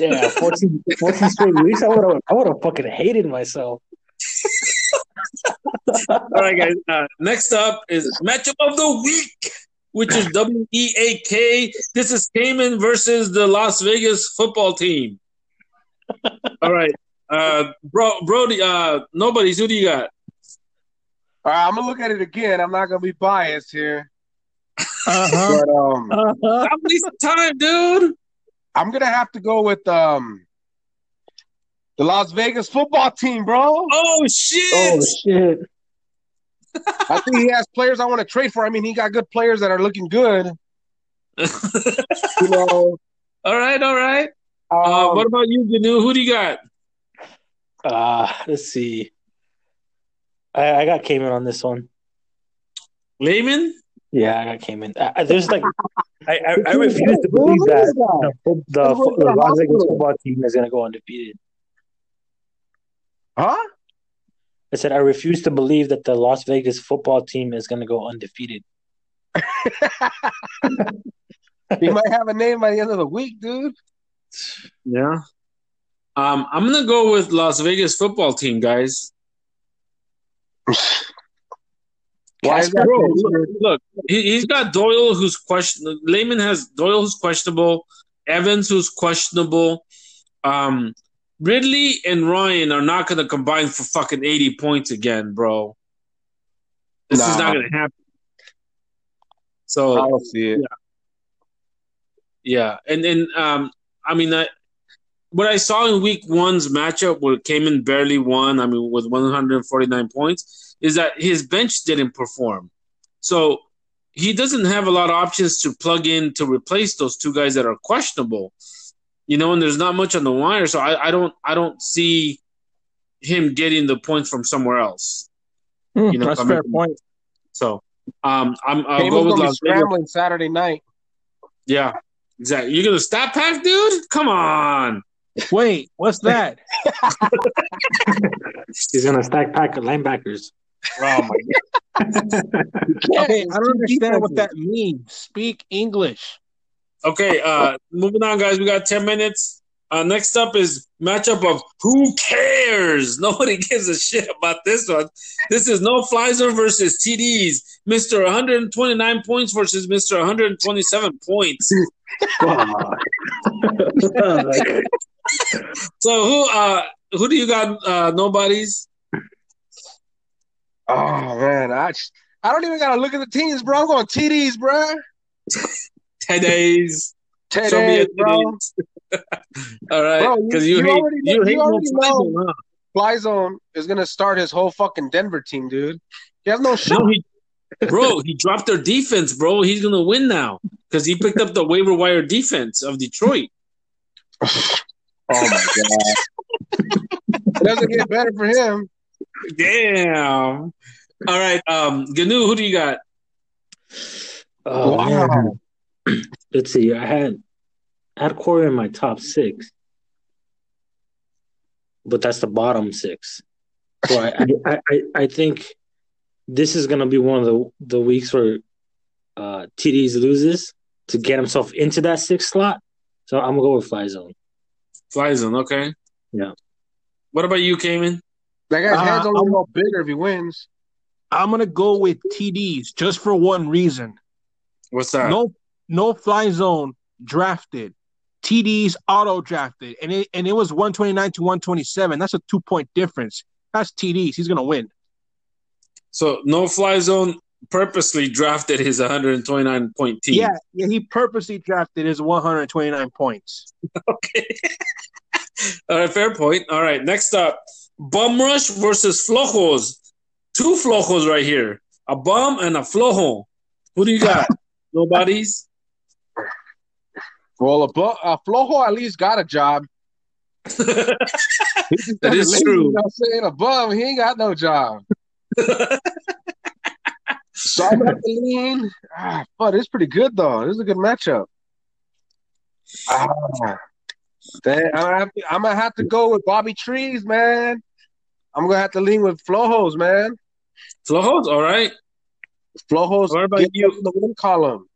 Yeah, fourteen, fourteen straight weeks. I would have, I would have fucking hated myself. All right, guys. Uh, next up is matchup of the week, which is W E A K. This is Cayman versus the Las Vegas football team. All right, uh, bro, Brody. Uh, nobody's. Who do you got? All right, I'm gonna look at it again. I'm not gonna be biased here. Uh-huh. But, um, uh-huh. I'm wasting time, dude. I'm going to have to go with um, the Las Vegas football team, bro. Oh, shit. Oh, shit. I think he has players I want to trade for. I mean, he got good players that are looking good. You know. All right, all right. Um, uh, what about you, Ganu? Who do you got? Uh, let's see. I, I got Cayman on this one. Layman? Yeah, I got Cayman. Uh, there's like... I, I, I refuse to believe that the, the, the Las Vegas football team is going to go undefeated. Huh? I said I refuse to believe that the Las Vegas football team is going to go undefeated. You might have a name by the end of the week, dude. Yeah. Um, I'm going to go with Las Vegas football team, guys. Why is that? Look, look, he's got Doyle, who's questionable. Layman has Doyle, who's questionable. Evans, who's questionable. Um, Ridley and Ryan are not going to combine for fucking eighty points again, bro. This nah. is not going to happen. So I don't see it. Yeah, yeah. and then um, I mean, I, what I saw in Week One's matchup, where Kamen barely won, I mean, with one hundred forty-nine points, is that his bench didn't perform. So he doesn't have a lot of options to plug in to replace those two guys that are questionable. You know, and there's not much on the wire, so I, I don't I don't see him getting the points from somewhere else. Mm, you know, that's a fair point. So um, I'm I'll go with Las Vegas. Scrambling Saturday night. Yeah, exactly. You're gonna stat pack, dude? Come on. Wait, what's that? He's gonna stack pack linebackers. Oh my god! Okay, I don't understand what that means. Speak English. Okay, uh, moving on, guys. We got ten minutes. Uh, next up is matchup of who cares? Nobody gives a shit about this one. This is No Flizer versus T Ds. Mister one hundred twenty-nine points versus Mister one hundred twenty-seven points. So who uh, who do you got? Uh, nobodies. Oh man, I I don't even gotta look at the teams, bro. I'm going T Ds, bro. Today's today, bro. All right, because you, you hate, already, you hate you already no know Fly Zone is gonna start his whole fucking Denver team, dude. He has no shot, no, he, bro. He dropped their defense, bro. He's gonna win now because he picked up the waiver wire defense of Detroit. Oh my god, it doesn't get better for him. Damn. All right, um, Gnu, who do you got? Oh, wow. Man. Let's see. I had I had Corey in my top six, but that's the bottom six. So I, I, I, I think this is gonna be one of the the weeks where uh, T Ds loses to get himself into that sixth slot. So I'm gonna go with Fly Zone. Fly Zone, okay. Yeah. What about you, Kamen? That guy's uh, hands are gonna go bigger if he wins. I'm gonna go with T Ds just for one reason. What's that? No. No Fly Zone drafted, T Ds auto drafted, and it and it was one twenty nine to one twenty seven. That's a two point difference. That's T Ds. He's gonna win. So No Fly Zone purposely drafted his one hundred twenty nine point team. Yeah, yeah, he purposely drafted his one hundred twenty nine points. Okay, all right, fair point. All right, next up, Bum Rush versus Flojos. Two Flojos right here, a bum and a flojo. Who do you got? Nobody's. Well, a, bu- a flojo at least got a job. That is lazy, true. You know, saying a bum, he ain't got no job. So I'm gonna lean. Ah, but it's pretty good though. This is a good matchup. Ah, damn, I'm, I'm gonna have to go with Bobby Trees, man. I'm gonna have to lean with Flojos, man. Flojos, all right. Flojos. What about you? In the win column.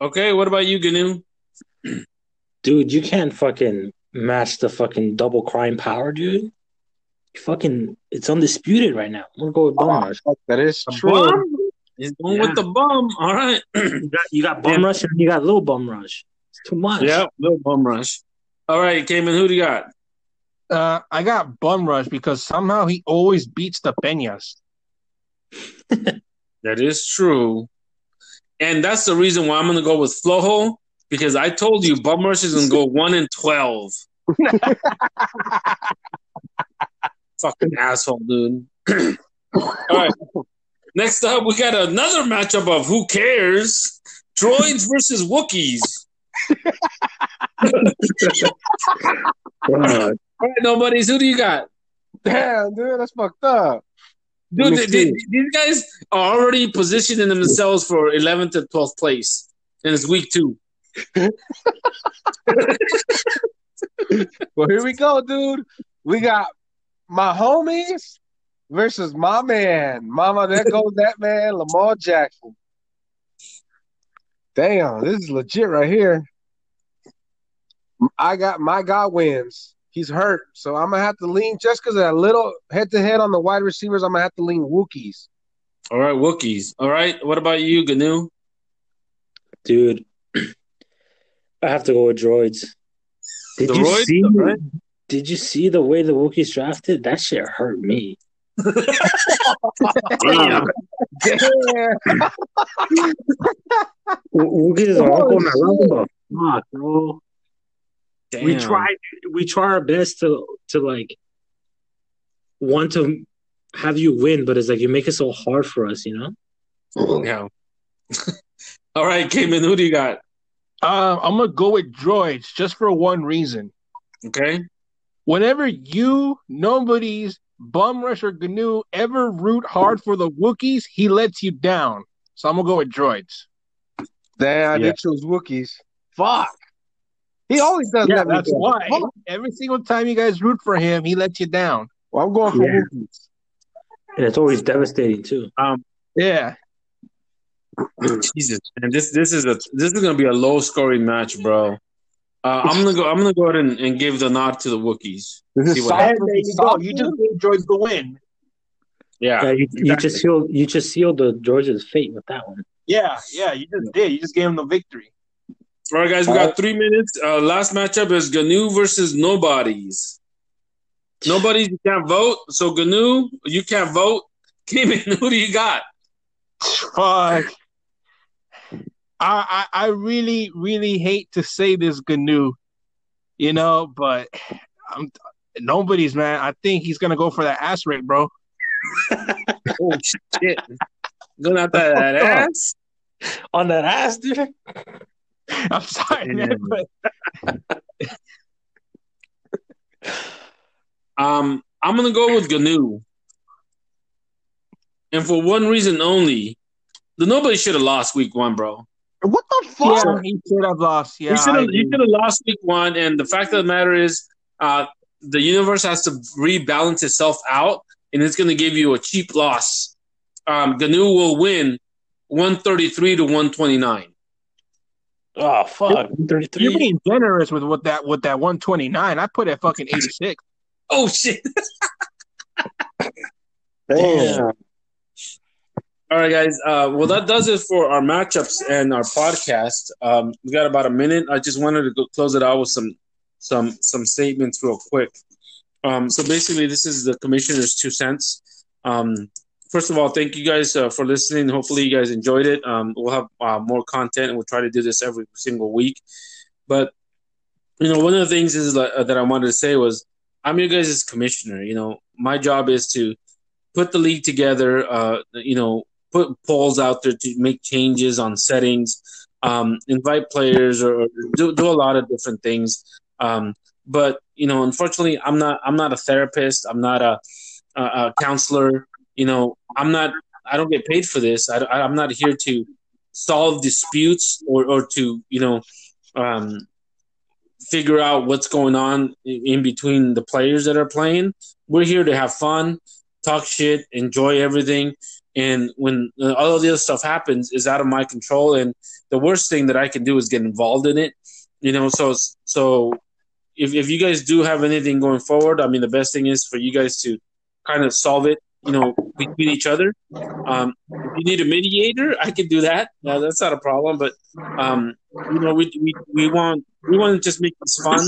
Okay, what about you, Gnu? Dude, you can't fucking match the fucking double crime power, dude. You fucking, it's undisputed right now. We're going with Bum Rush. That is true. He's going yeah. with the bum. All right. you got, you got Bum Damn. Rush and you got Little Bum Rush. It's too much. Yeah, Little Bum Rush. All right, Kamen, who do you got? Uh, I got Bum Rush because somehow he always beats the Peñas. That is true. And that's the reason why I'm going to go with Flojo, because I told you Bum Rush is going to go one and twelve. Fucking asshole, dude. All right. Next up, we got another matchup of who cares? Droids versus Wookiees. All right, Nobody's. Who do you got? Damn, dude, that's fucked up. Dude, they, they, these guys are already positioning themselves for eleventh and twelfth place, and it's week two. Well, here we go, dude. We got my homies versus my man. Mama, there goes that man, Lamar Jackson. Damn, this is legit right here. I got my guy wins. He's hurt, so I'm going to have to lean just because of that little head-to-head on the wide receivers. I'm going to have to lean Wookiees. All right, Wookiees. All right, what about you, Gnu? Dude, I have to go with Droids. Did the you droids, see? Right? Did you see the way the Wookiees drafted? That shit hurt me. Damn. Damn. Wookiees is an uncle and a rumble. Fuck, bro. Damn. We try we try our best to to like want to have you win, but it's like you make it so hard for us, you know? Yeah. All right, Cayman, who do you got? Uh, I'm gonna go with droids just for one reason. Okay. Whenever you, nobody's, Bum Rush or Gnu ever root hard for the Wookiees, he lets you down. So I'm gonna go with droids. Damn, yeah. They chose Wookiees. Fuck. He always does yeah, that. That's down. Why. Oh. Every single time you guys root for him, he lets you down. Well, I'm going for yeah. Wookiees. And it's always devastating too. Um, yeah. Jesus, man, this this is a this is gonna be a low scoring match, bro. Uh, I'm gonna go. I'm gonna go ahead and, and give the nod to the Wookiees. This is solid. You, go. you just enjoyed the win. Yeah, yeah you, exactly. you just sealed. You just sealed the Georgia's fate with that one. Yeah, yeah, you just did. You just gave them the victory. All right, guys, we got three minutes. Uh, last matchup is Gnu versus nobodies. Nobodies, you can't vote. So Gnu, you can't vote. Cayman, who do you got? Fuck. I, I, I really, really hate to say this, Gnu, you know, but I'm nobody's, man. I think he's going to go for that ass rate, bro. Oh, shit. Going after that ass? On that ass, dude? I'm sorry, man. But... um, I'm going to go with Gnu. And for one reason only, the nobody should have lost week one, bro. What the fuck? Yeah, he should have lost. Yeah, he should have lost week one. And the fact of the matter is, uh, the universe has to rebalance itself out, and it's going to give you a cheap loss. Um, Gnu will win one thirty-three to one twenty-nine. Oh fuck! one thirty-three. You're being generous with what that with that one twenty-nine. I put at fucking eighty-six. Oh shit! Damn. All right, guys. Uh, well, that does it for our matchups and our podcast. Um, we got about a minute. I just wanted to go close it out with some, some, some statements real quick. Um, so basically, this is the commissioner's two cents. Um, first of all, thank you guys uh, for listening. Hopefully, you guys enjoyed it. Um, we'll have uh, more content, and we'll try to do this every single week. But you know, one of the things is uh, that I wanted to say was, I'm your guys' commissioner. You know, my job is to put the league together. Uh, you know. Put polls out there to make changes on settings, um, invite players, or, or do do a lot of different things. Um, but you know, unfortunately, I'm not I'm not a therapist. I'm not a, a, a counselor. You know, I'm not. I don't get paid for this. I, I, I'm not here to solve disputes or or to you know um, figure out what's going on in between the players that are playing. We're here to have fun, talk shit, enjoy everything. And when all of the other stuff happens, is out of my control. And the worst thing that I can do is get involved in it, you know. So, so if if you guys do have anything going forward, I mean, the best thing is for you guys to kind of solve it, you know, between each other. Um, if you need a mediator, I can do that. No, that's not a problem. But um, you know, we we we want we want to just make this fun,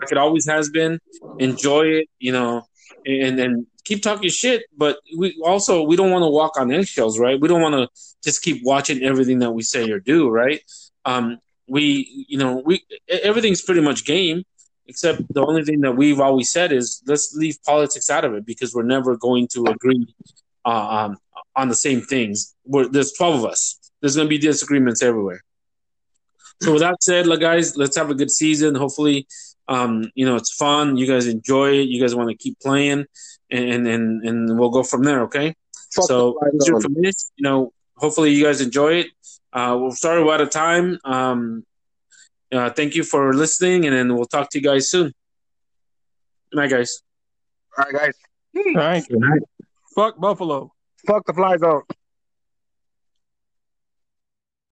like it always has been. Enjoy it, you know, and and. Keep talking shit, but we also we don't want to walk on eggshells, right? We don't want to just keep watching everything that we say or do, right? Um, we, you know, we everything's pretty much game, except the only thing that we've always said is let's leave politics out of it because we're never going to agree uh, um, on the same things. We're, there's twelve of us. There's going to be disagreements everywhere. So with that said, like guys, let's have a good season. Hopefully, um, you know, it's fun. You guys enjoy it. You guys want to keep playing. And and and we'll go from there, okay? Fuck so, the minutes, you know, hopefully you guys enjoy it. Uh, we'll start out of time. Um, uh, thank you for listening, and then we'll talk to you guys soon. Good night, guys. All right, guys. All right. Fuck Buffalo. Fuck the fly zone.